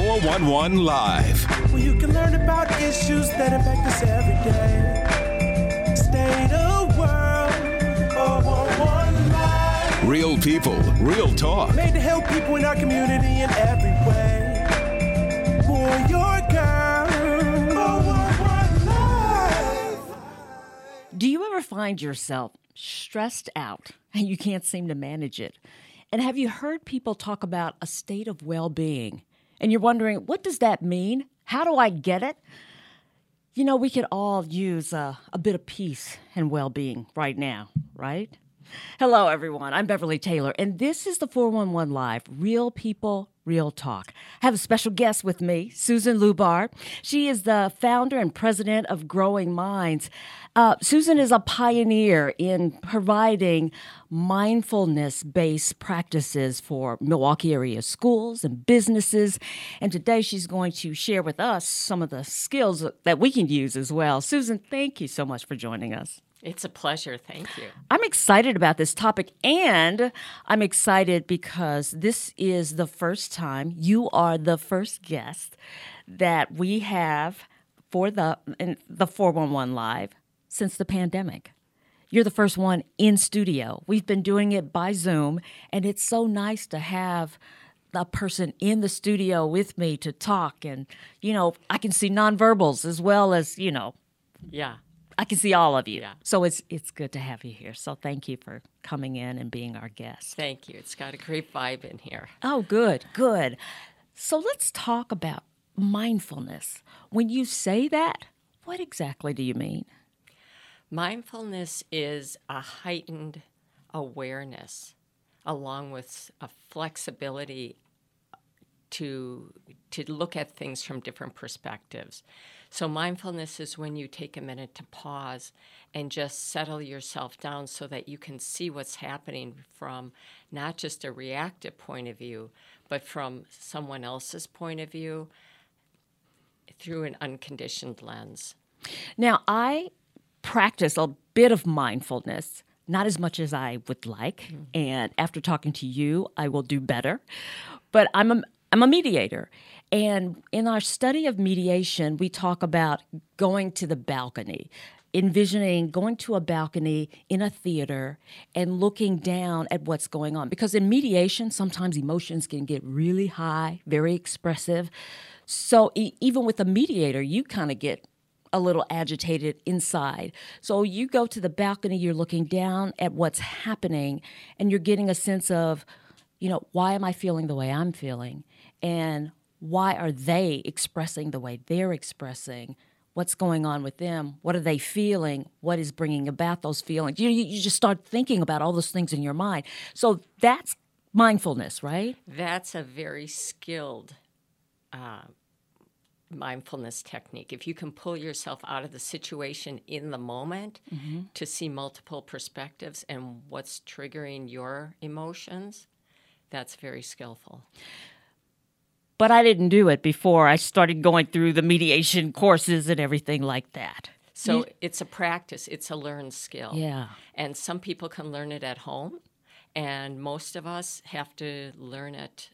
411 Live. Where you can learn about issues that affect us every day. State of World 411 Live. Real people, real talk. Made to help people in our community in every way. For your girl, 411 Live. Do you ever find yourself stressed out and you can't seem to manage it? And have you heard people talk about a state of well-being? And you're wondering, what does that mean? How do I get it? You know, we could all use a bit of peace and well-being right now, right? Hello, everyone. I'm Beverly Taylor, and this is the 411 Live, Real People, Real Talk. I have a special guest with me, Susan Lubar. She is the founder and president of Growing Minds. Susan is a pioneer in providing mindfulness-based practices for Milwaukee area schools and businesses. And today she's going to share with us some of the skills that we can use as well. Susan, thank you so much for joining us. It's a pleasure. Thank you. I'm excited about this topic, and I'm excited because this is the first time you are the first guest that we have for the 411 Live since the pandemic. You're the first one in studio. We've been doing it by Zoom, and it's so nice to have a person in the studio with me to talk. And, you know, I can see nonverbals as well as, you know. Yeah. I can see all of you. Yeah. So it's good to have you here. So thank you for coming in and being our guest. Thank you. It's got a great vibe in here. Oh, good, good. So let's talk about mindfulness. When you say that, what exactly do you mean? Mindfulness is a heightened awareness along with a flexibility to look at things from different perspectives. So mindfulness is when you take a minute to pause and just settle yourself down so that you can see what's happening from not just a reactive point of view, but from someone else's point of view through an unconditioned lens. Now, I practice a bit of mindfulness, not as much as I would like, and after talking to you, I will do better. But I'm a mediator, and in our study of mediation, we talk about going to the balcony, envisioning going to a balcony in a theater and looking down at what's going on. Because in mediation, sometimes emotions can get really high, very expressive. So even with a mediator, you kind of get a little agitated inside. So you go to the balcony, you're looking down at what's happening, and you're getting a sense of, you know, why am I feeling the way I'm feeling? And why are they expressing the way they're expressing? What's going on with them? What are they feeling? What is bringing about those feelings? You just start thinking about all those things in your mind. So that's mindfulness, right? That's a very skilled mindfulness technique. If you can pull yourself out of the situation in the moment to see multiple perspectives and what's triggering your emotions, that's very skillful. But I didn't do it before I started going through the mediation courses and everything like that. So it's a practice. It's a learned skill. Yeah. And some people can learn it at home, and most of us have to learn it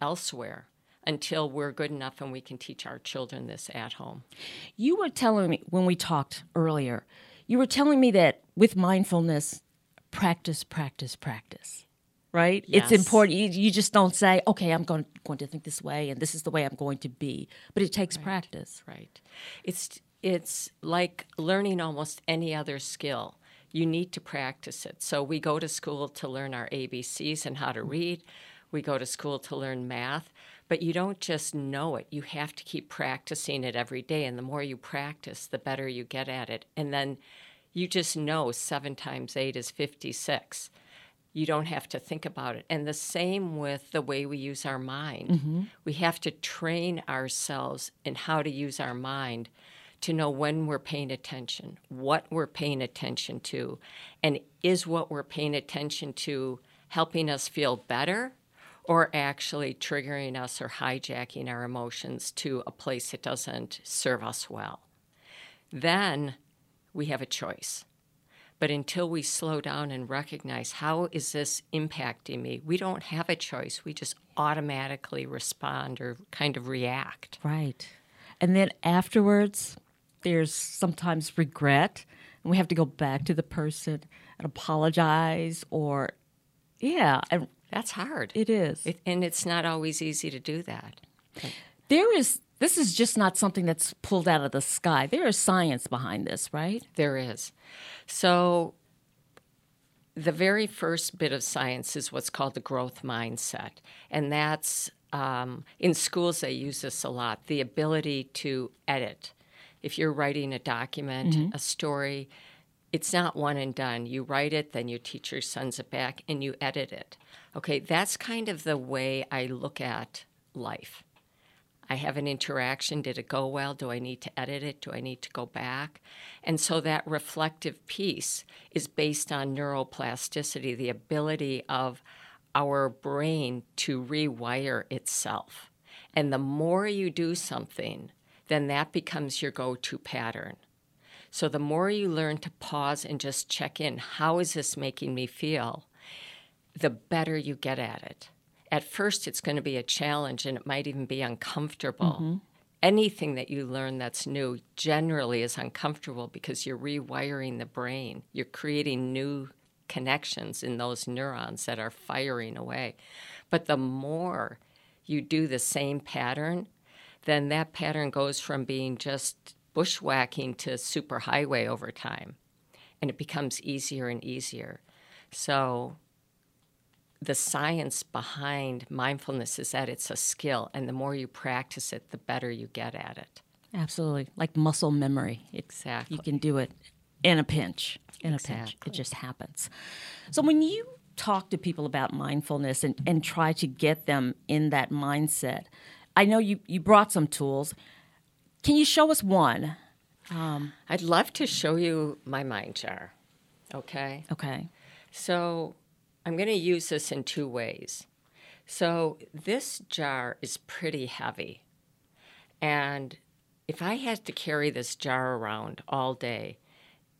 elsewhere until we're good enough and we can teach our children this at home. You were telling me, when we talked earlier, you were telling me that with mindfulness, practice, practice, practice. Right? Yes. It's important. You just don't say, okay, I'm going to think this way and this is the way I'm going to be. But it takes practice. Right. It's like learning almost any other skill. You need to practice it. So we go to school to learn our ABCs and how to read. We go to school to learn math. But you don't just know it. You have to keep practicing it every day. And the more you practice, the better you get at it. And then you just know 7 times 8 is 56. You don't have to think about it. And the same with the way we use our mind. We have to train ourselves in how to use our mind to know when we're paying attention, what we're paying attention to, and is what we're paying attention to helping us feel better or actually triggering us or hijacking our emotions to a place that doesn't serve us well. Then we have a choice. But until we slow down and recognize how is this impacting me, we don't have a choice. We just automatically respond or kind of react. Right. And then afterwards, there's sometimes regret, and we have to go back to the person and apologize or, and that's hard. It is. And it's not always easy to do that. This is just not something that's pulled out of the sky. There is science behind this, right? There is. So the very first bit of science is what's called the growth mindset. And that's, in schools they use this a lot, the ability to edit. If you're writing a document, a story, it's not one and done. You write it, then your teacher sends it back, and you edit it. Okay, that's kind of the way I look at life. I have an interaction. Did it go well? Do I need to edit it? Do I need to go back? And so that reflective piece is based on neuroplasticity, the ability of our brain to rewire itself. And the more you do something, then that becomes your go-to pattern. So the more you learn to pause and just check in, how is this making me feel, the better you get at it. At first, it's going to be a challenge, and it might even be uncomfortable. Anything that you learn that's new generally is uncomfortable because you're rewiring the brain. You're creating new connections in those neurons that are firing away. But the more you do the same pattern, then that pattern goes from being just bushwhacking to superhighway over time, and it becomes easier and easier. So the science behind mindfulness is that it's a skill, and the more you practice it, the better you get at it. Absolutely. Like muscle memory. Exactly. You can do it in a pinch. It just happens. So when you talk to people about mindfulness and try to get them in that mindset, I know you brought some tools. Can you show us one? I'd love to show you my mind jar. Okay? Okay. So I'm going to use this in two ways. So this jar is pretty heavy. And if I had to carry this jar around all day,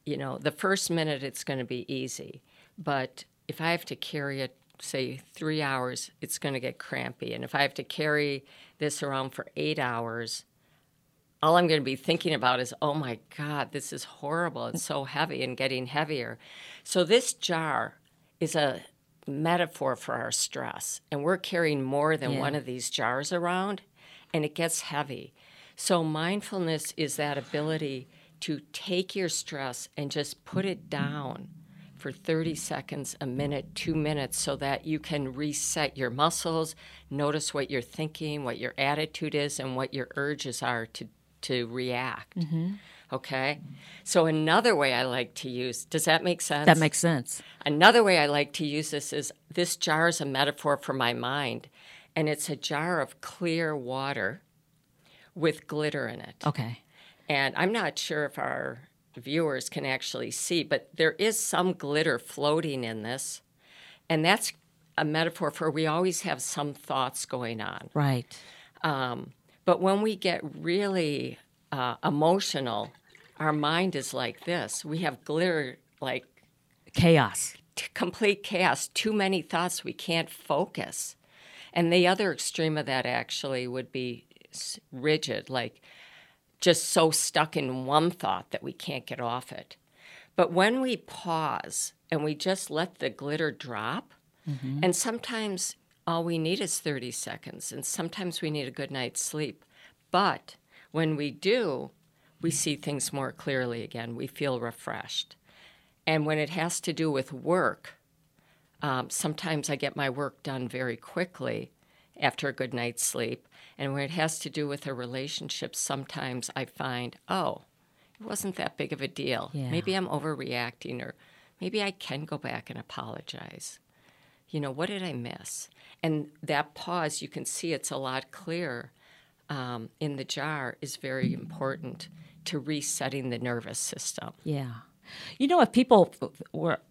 the first minute it's going to be easy. But if I have to carry it, say, 3 hours, it's going to get crampy. And if I have to carry this around for 8 hours, all I'm going to be thinking about is, oh, my God, this is horrible. It's so heavy and getting heavier. So this jar is a metaphor for our stress, and we're carrying more than one of these jars around, and it gets heavy. So mindfulness is that ability to take your stress and just put it down for 30 seconds, a minute, 2 minutes, so that you can reset your muscles, notice what you're thinking, what your attitude is, and what your urges are to react. Okay? So another way I like to use, does that make sense? That makes sense. Another way I like to use this is, this jar is a metaphor for my mind, and it's a jar of clear water with glitter in it. Okay. And I'm not sure if our viewers can actually see, but there is some glitter floating in this, and that's a metaphor for we always have some thoughts going on. Right. But when we get really emotional, our mind is like this. We have glitter like chaos, complete chaos, too many thoughts. We can't focus. And the other extreme of that actually would be rigid, like just so stuck in one thought that we can't get off it. But when we pause and we just let the glitter drop, and sometimes all we need is 30 seconds, and sometimes we need a good night's sleep. But when we do, we see things more clearly again. We feel refreshed. And when it has to do with work, sometimes I get my work done very quickly after a good night's sleep. And when it has to do with a relationship, sometimes I find, oh, it wasn't that big of a deal. Yeah. Maybe I'm overreacting, or maybe I can go back and apologize. What did I miss? And that pause, you can see it's a lot clearer. In the jar is very important to resetting the nervous system. Yeah. If people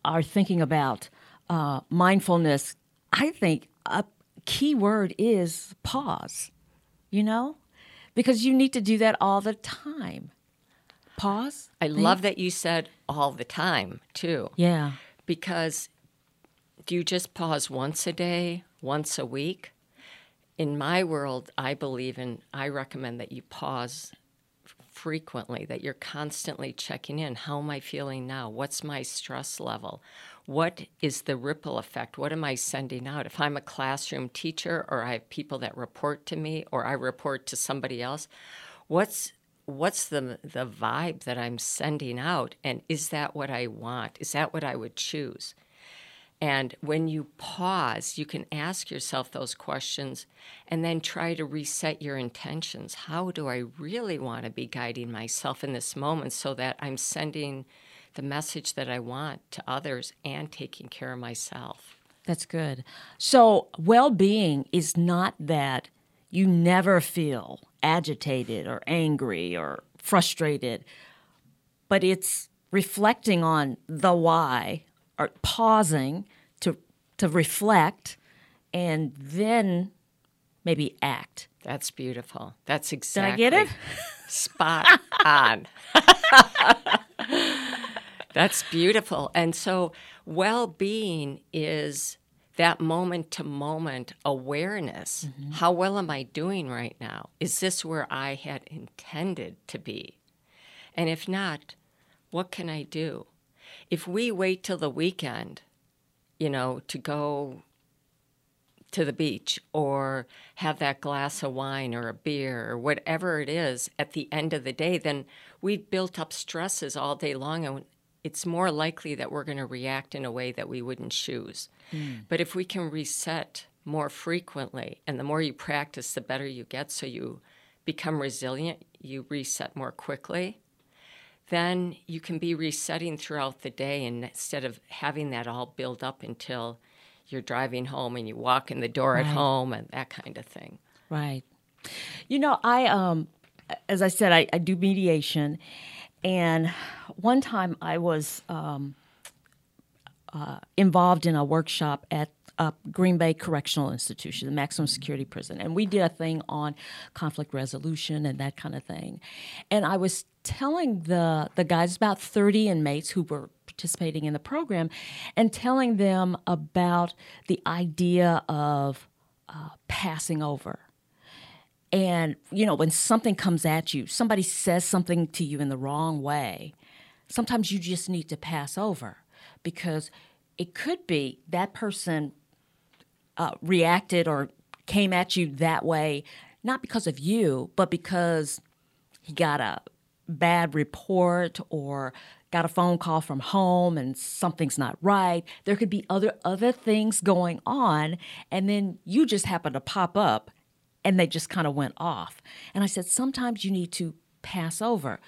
are thinking about mindfulness, I think a key word is pause, because you need to do that all the time. pause. I love that you said all the time, too. Yeah. Because do you just pause once a day, once a week? In my world, I believe in, I recommend that you pause frequently, that you're constantly checking in. How am I feeling now? What's my stress level? What is the ripple effect? What am I sending out? If I'm a classroom teacher or I have people that report to me or I report to somebody else, what's the vibe that I'm sending out? And is that what I want? Is that what I would choose? And when you pause, you can ask yourself those questions and then try to reset your intentions. How do I really want to be guiding myself in this moment so that I'm sending the message that I want to others and taking care of myself? That's good. So well-being is not that you never feel agitated or angry or frustrated, but it's reflecting on the why, or pausing to reflect and then maybe act. That's beautiful. That's exactly. Did I get it? Spot on. That's beautiful. And so well-being is that moment-to-moment awareness. Mm-hmm. How well am I doing right now? Is this where I had intended to be? And if not, what can I do? If we wait till the weekend, you know, to go to the beach or have that glass of wine or a beer or whatever it is at the end of the day, then we've built up stresses all day long, and it's more likely that we're going to react in a way that we wouldn't choose. Mm. But if we can reset more frequently, and the more you practice, the better you get, so you become resilient, you reset more quickly, then you can be resetting throughout the day instead of having that all build up until you're driving home and you walk in the door at home and that kind of thing. Right. You know, I, as I said, I do mediation. And one time I was involved in a workshop at Green Bay Correctional Institution, the maximum security prison. And we did a thing on conflict resolution and that kind of thing. And I was telling the guys, about 30 inmates who were participating in the program, and telling them about the idea of passing over. And, you know, when something comes at you, somebody says something to you in the wrong way, sometimes you just need to pass over, because it could be that person reacted or came at you that way, not because of you, but because he got a bad report or got a phone call from home and something's not right. There could be other things going on, and then you just happen to pop up and they just kind of went off. And I said, sometimes you need to pass over.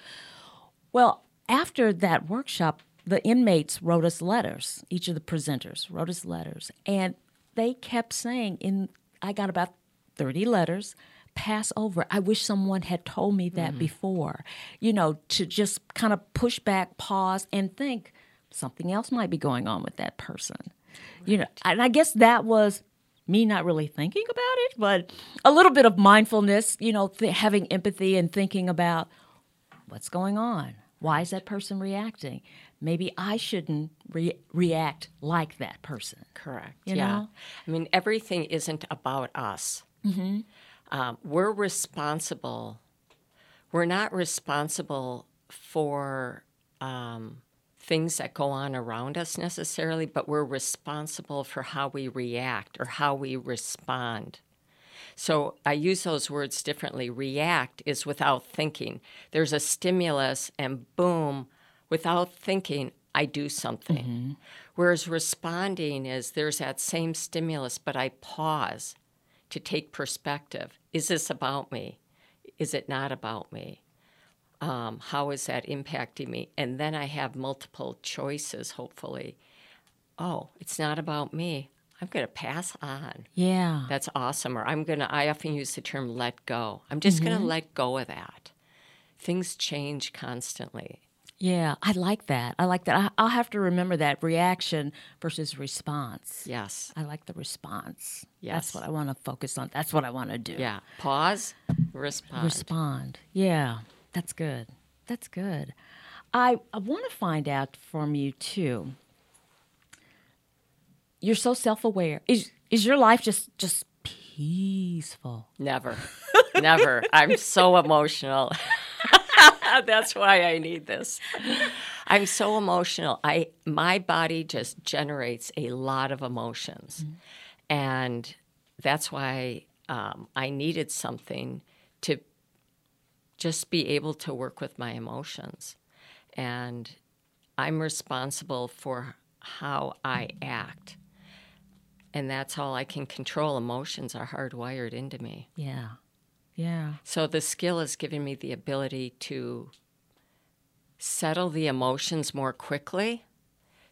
Well, after that workshop, the inmates wrote us letters. Each of the presenters wrote us letters, and they kept saying, I got about 30 letters, pass over. I wish someone had told me that before, you know, to just kind of push back, pause, and think something else might be going on with that person. Right. You know, and I guess that was me not really thinking about it, but a little bit of mindfulness, you know, having empathy and thinking about what's going on. Why is that person reacting? Maybe I shouldn't react like that person. Correct. You know? I mean, everything isn't about us. Mm-hmm. We're responsible. We're not responsible for things that go on around us necessarily, but we're responsible for how we react or how we respond. So I use those words differently. React is without thinking. There's a stimulus, and boom, without thinking, I do something. Mm-hmm. Whereas responding is there's that same stimulus, but I pause to take perspective. Is this about me? Is it not about me? How is that impacting me? And then I have multiple choices, hopefully. Oh, it's not about me. I'm going to pass on. Yeah. That's awesome. Or I often use the term let go. I'm just going to let go of that. Things change constantly. Yeah, I like that. I'll have to remember that, reaction versus response. Yes. I like the response. Yes. That's what I want to focus on. That's what I want to do. Yeah. Pause, respond. Yeah, that's good. That's good. I want to find out from you, too. You're so self-aware. Is your life just peaceful? Never. Never. I'm so emotional. That's why I need this. I'm so emotional. My body just generates a lot of emotions. Mm-hmm. And that's why I needed something to just be able to work with my emotions. And I'm responsible for how I act. And that's all I can control. Emotions are hardwired into me. Yeah. Yeah. So the skill is giving me the ability to settle the emotions more quickly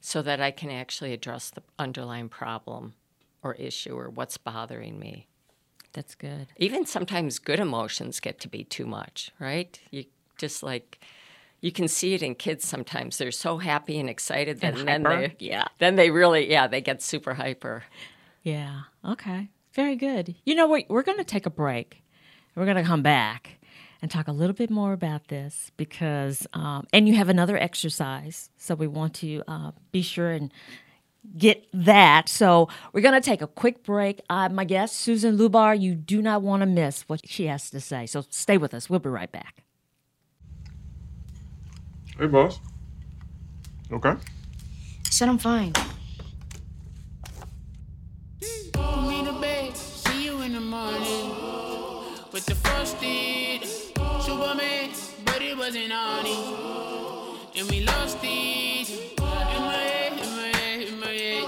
so that I can actually address the underlying problem or issue or what's bothering me. That's good. Even sometimes good emotions get to be too much, right? You just like, you can see it in kids sometimes. They're so happy and excited that then they get super hyper. Yeah. Okay. Very good. You know, we're going to take a break. We're going to come back and talk a little bit more about this because, and you have another exercise, so we want to be sure and get that. So we're going to take a quick break. My guest, Susan Lubar, you do not want to miss what she has to say. So stay with us. We'll be right back. Hey, boss. Okay? I said I'm fine. With the first did Superman, but it wasn't on it. And we lost it. In my head.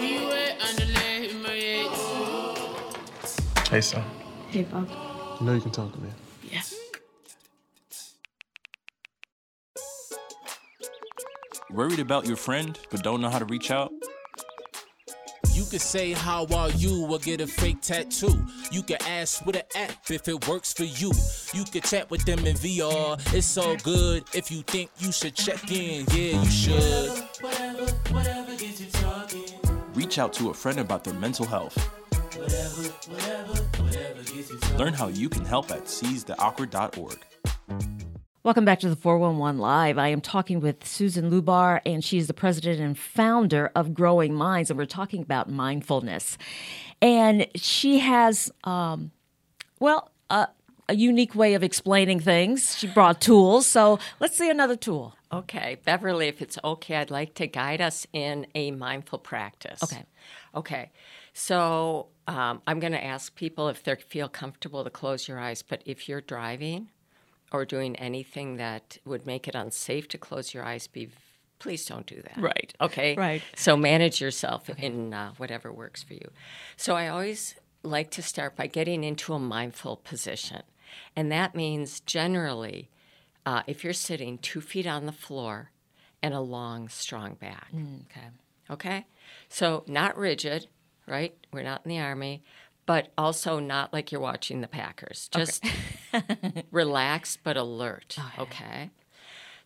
We were underlay in my head. Hey, son. Hey, Bob. You know you can talk to me. Yeah. Worried about your friend, but don't know how to reach out? You could say how are you or get a fake tattoo. You could ask with an app if it works for you. You could chat with them in VR. It's all good if you think you should check in. Yeah, you should. Whatever gets you talking. Reach out to a friend about their mental health. Whatever gets you talking. Learn how you can help at seizetheawkward.org. Welcome back to the 411 Live. I am talking with Susan Lubar, and she is the president and founder of Growing Minds, and we're talking about mindfulness. And she has, a unique way of explaining things. She brought tools, so let's see another tool. Okay. Beverly, if it's okay, I'd like to guide us in a mindful practice. Okay. So I'm going to ask people if they feel comfortable to close your eyes, but if you're driving or doing anything that would make it unsafe to close your eyes, please don't do that. Right. Okay? Right. So manage yourself in whatever works for you. So I always like to start by getting into a mindful position. And that means generally, if you're sitting, 2 feet on the floor and a long, strong back. Okay? So not rigid, right? We're not in the Army. But also not like you're watching the Packers. Just relaxed but alert, okay?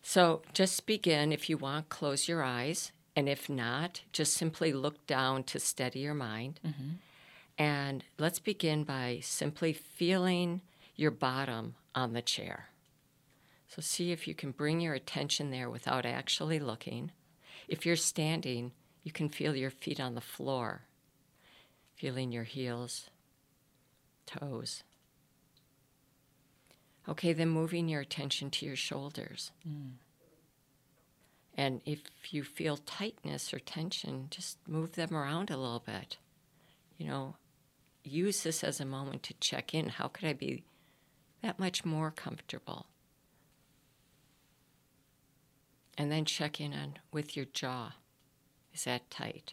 So just begin. If you want, close your eyes. And if not, just simply look down to steady your mind. Mm-hmm. And let's begin by simply feeling your bottom on the chair. So see if you can bring your attention there without actually looking. If you're standing, you can feel your feet on the floor. Feeling your heels, toes. Okay, then moving your attention to your shoulders. Mm. And if you feel tightness or tension, just move them around a little bit. You know, use this as a moment to check in. How could I be that much more comfortable? And then check in with your jaw. Is that tight?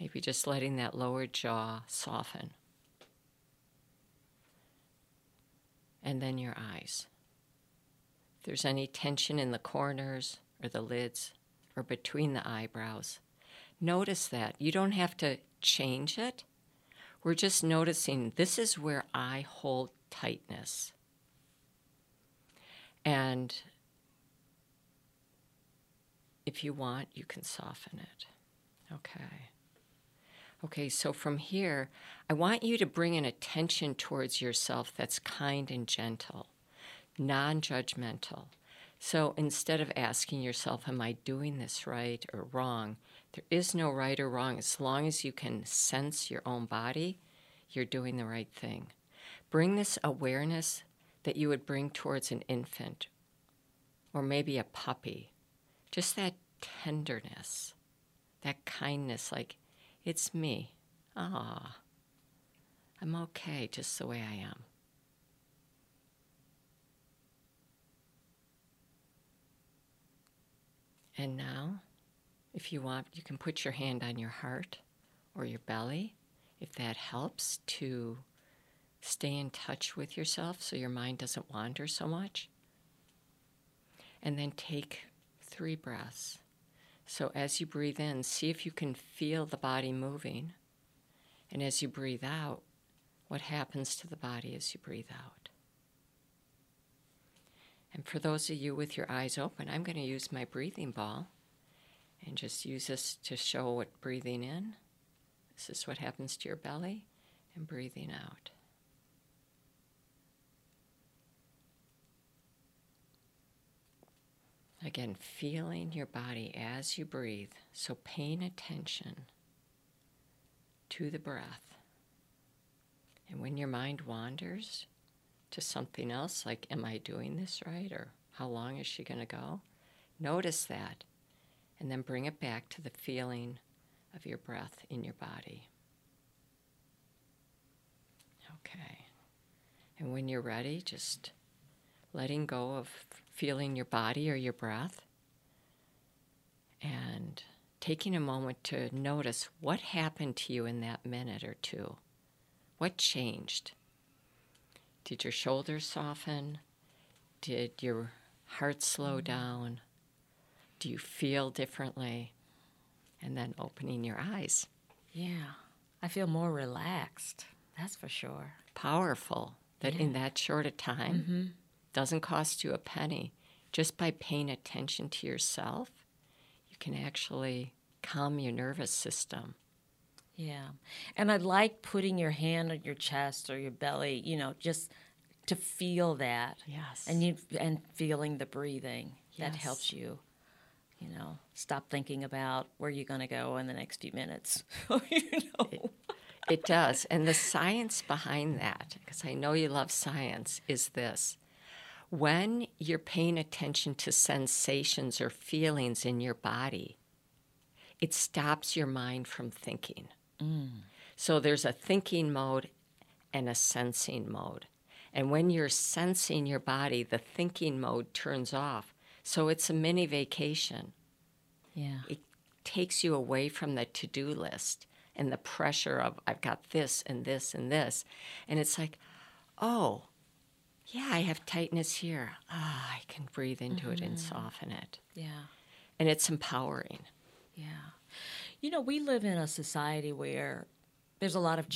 Maybe just letting that lower jaw soften. And then your eyes. If there's any tension in the corners or the lids or between the eyebrows, notice that. You don't have to change it. We're just noticing this is where I hold tightness. And if you want, you can soften it. Okay, so from here, I want you to bring an attention towards yourself that's kind and gentle, non-judgmental. So instead of asking yourself, am I doing this right or wrong? There is no right or wrong. As long as you can sense your own body, you're doing the right thing. Bring this awareness that you would bring towards an infant or maybe a puppy. Just that tenderness, that kindness, like, it's me. Ah, I'm okay just the way I am. And now, if you want, you can put your hand on your heart or your belly, if that helps to stay in touch with yourself so your mind doesn't wander so much. And then take 3 breaths. So as you breathe in, see if you can feel the body moving. And as you breathe out, what happens to the body as you breathe out? And for those of you with your eyes open, I'm going to use my breathing ball and just use this to show what breathing in. This is what happens to your belly, and breathing out. Again, feeling your body as you breathe. So paying attention to the breath. And when your mind wanders to something else, like, am I doing this right? Or how long is she going to go? Notice that. And then bring it back to the feeling of your breath in your body. Okay. And when you're ready, just letting go of feeling your body or your breath and taking a moment to notice what happened to you in that minute or two. What changed? Did your shoulders soften? Did your heart slow down? Do you feel differently? And then opening your eyes. Yeah, I feel more relaxed, that's for sure. Powerful that in that short a time, doesn't cost you a penny. Just by paying attention to yourself, you can actually calm your nervous system. Yeah, and I like putting your hand on your chest or your belly, you know, just to feel that. Yes. And feeling the breathing. Yes. That helps you. You know, stop thinking about where you're going to go in the next few minutes. It does. And the science behind that, because I know you love science, is this. When you're paying attention to sensations or feelings in your body, it stops your mind from thinking. So there's a thinking mode and a sensing mode. And when you're sensing your body, the thinking mode turns off. So it's a mini vacation. Yeah. It takes you away from the to-do list and the pressure of, I've got this and this and this. And it's like, oh, yeah, I have tightness here. Ah, I can breathe into it and soften it. Yeah. And it's empowering. Yeah. You know, we live in a society where there's a lot of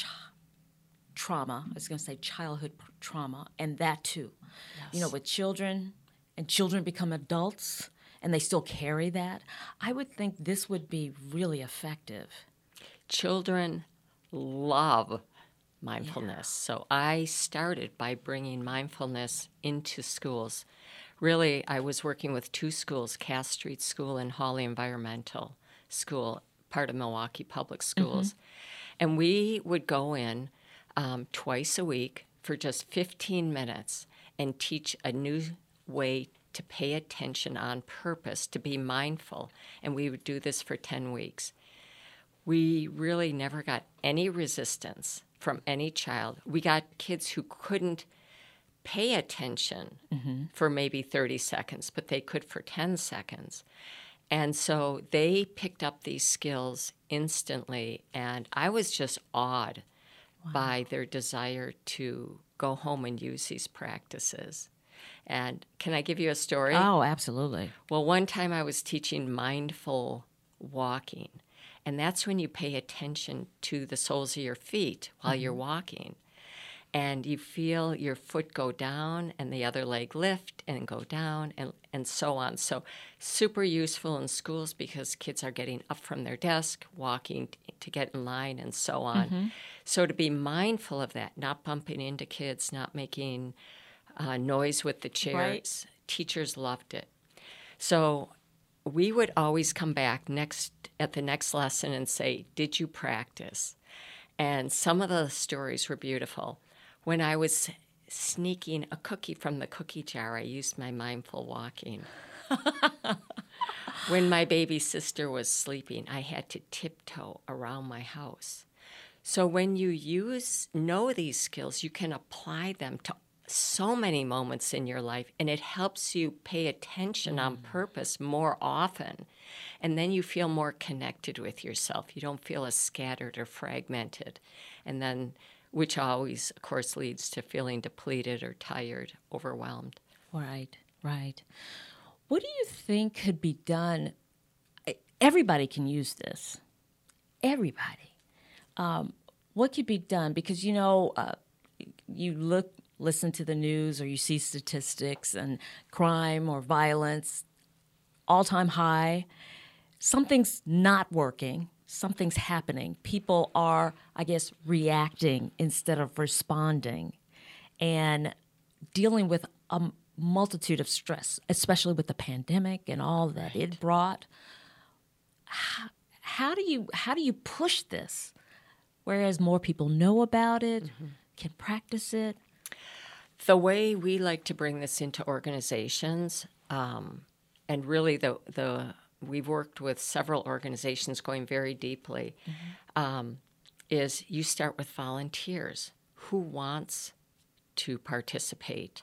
trauma. I was going to say childhood trauma, and that too. Yes. You know, with children. And children become adults, and they still carry that. I would think this would be really effective. Children love mindfulness. Yeah. So I started by bringing mindfulness into schools. Really, I was working with 2 schools, Cass Street School and Hawley Environmental School, part of Milwaukee Public Schools. And we would go in twice a week for just 15 minutes and teach a new way to pay attention on purpose, to be mindful. And we would do this for 10 weeks. We really never got any resistance from any child. We got kids who couldn't pay attention for maybe 30 seconds, but they could for 10 seconds. And so they picked up these skills instantly, and I was just awed by their desire to go home and use these practices. And can I give you a story? Oh, absolutely. Well, one time I was teaching mindful walking, and that's when you pay attention to the soles of your feet while you're walking, and you feel your foot go down and the other leg lift and go down and so on. So super useful in schools because kids are getting up from their desk, walking to get in line and so on. So to be mindful of that, not bumping into kids, not making noise with the chairs, Teachers loved it. So we would always come back at the next lesson and say, did you practice? And some of the stories were beautiful. When I was sneaking a cookie from the cookie jar, I used my mindful walking. When my baby sister was sleeping, I had to tiptoe around my house. So when you know these skills, you can apply them to so many moments in your life, and it helps you pay attention on purpose more often. And then you feel more connected with yourself. You don't feel as scattered or fragmented. And then, which always, of course, leads to feeling depleted or tired, overwhelmed. Right, right. What do you think could be done? Everybody can use this. Everybody. What could be done? Because, you know, you listen to the news or you see statistics and crime or violence, all-time high. Something's not working. Something's happening. People are, I guess, reacting instead of responding and dealing with a multitude of stress, especially with the pandemic and all that it brought. How do you push this? Whereas more people know about it, can practice it. The way we like to bring this into organizations, and really we've worked with several organizations going very deeply, is you start with volunteers who wants to participate.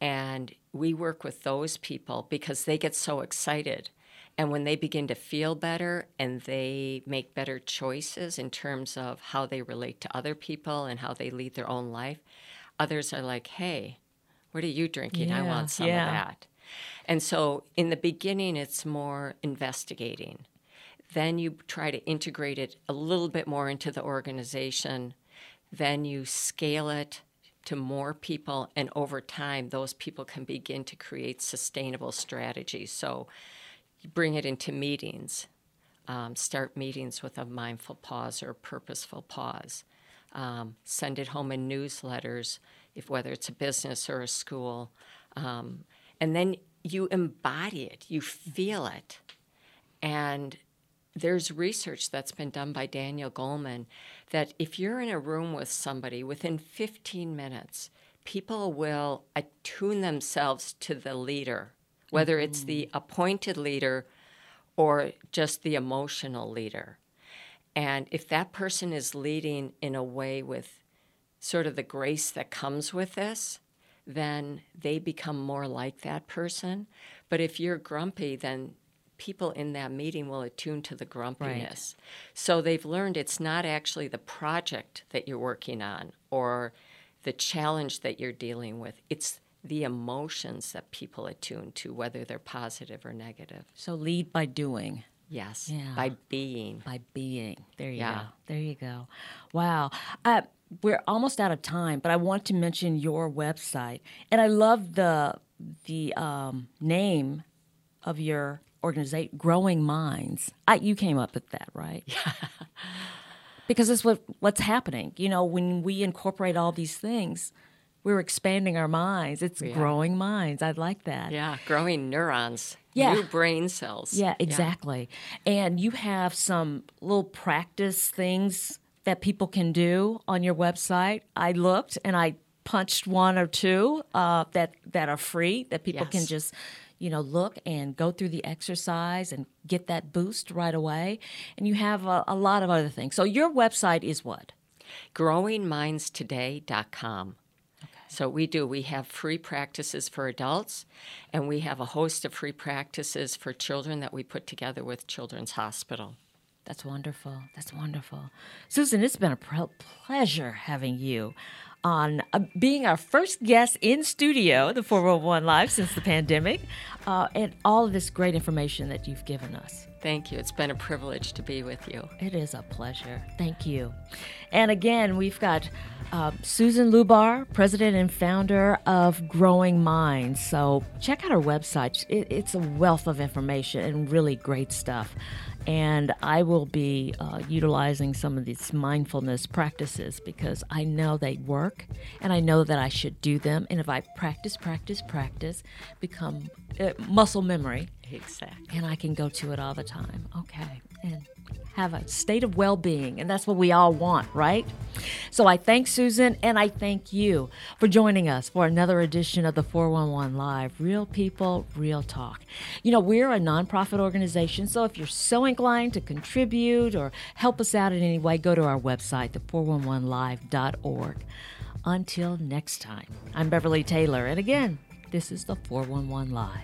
And we work with those people because they get so excited. And when they begin to feel better and they make better choices in terms of how they relate to other people and how they lead their own life, others are like, hey, what are you drinking? Yeah, I want some of that. And so in the beginning, it's more investigating. Then you try to integrate it a little bit more into the organization. Then you scale it to more people. And over time, those people can begin to create sustainable strategies. So you bring it into meetings. Start meetings with a mindful pause or a purposeful pause. Send it home in newsletters, whether it's a business or a school. And then you embody it. You feel it. And there's research that's been done by Daniel Goleman that if you're in a room with somebody, within 15 minutes, people will attune themselves to the leader, whether it's the appointed leader or just the emotional leader. And if that person is leading in a way with sort of the grace that comes with this, then they become more like that person. But if you're grumpy, then people in that meeting will attune to the grumpiness. Right. So they've learned it's not actually the project that you're working on or the challenge that you're dealing with. It's the emotions that people attune to, whether they're positive or negative. So lead by doing. Yes, yeah. By being. By being. There you go. There you go. Wow. We're almost out of time, but I want to mention your website. And I love the name of your organization, Growing Minds. You came up with that, right? Yeah. Because that's what's happening. You know, when we incorporate all these things, we're expanding our minds. It's growing minds. I like that. Yeah, growing neurons, new brain cells. Yeah, exactly. Yeah. And you have some little practice things that people can do on your website. I looked and I punched one or two that are free, that people can just, look and go through the exercise and get that boost right away. And you have a lot of other things. So your website is what? Growingmindstoday.com. So we have free practices for adults, and we have a host of free practices for children that we put together with Children's Hospital. That's wonderful. That's wonderful. Susan, it's been a pleasure having you on being our first guest in studio, the 411 Live, since the pandemic, and all of this great information that you've given us. Thank you. It's been a privilege to be with you. It is a pleasure. Thank you. And again, we've got Susan Lubar, president and founder of Growing Minds. So check out her website. It's a wealth of information and really great stuff. And I will be utilizing some of these mindfulness practices because I know they work and I know that I should do them. And if I practice, become muscle memory. Exactly. And I can go to it all the time. Okay. And have a state of well-being. And that's what we all want, right? So I thank Susan and I thank you for joining us for another edition of the 411 Live. Real people, real talk. You know, we're a nonprofit organization, so if you're so inclined to contribute or help us out in any way, go to our website, the411live.org. Until next time, I'm Beverly Taylor. And again, this is the 411 Live.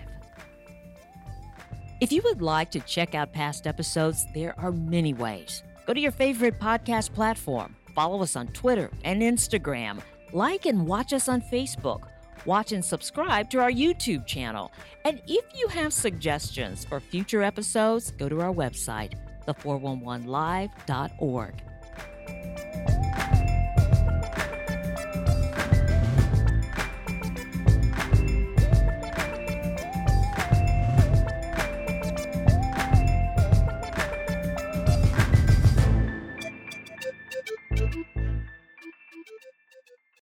If you would like to check out past episodes, there are many ways. Go to your favorite podcast platform. Follow us on Twitter and Instagram. Like and watch us on Facebook. Watch and subscribe to our YouTube channel. And if you have suggestions for future episodes, go to our website, the411live.org.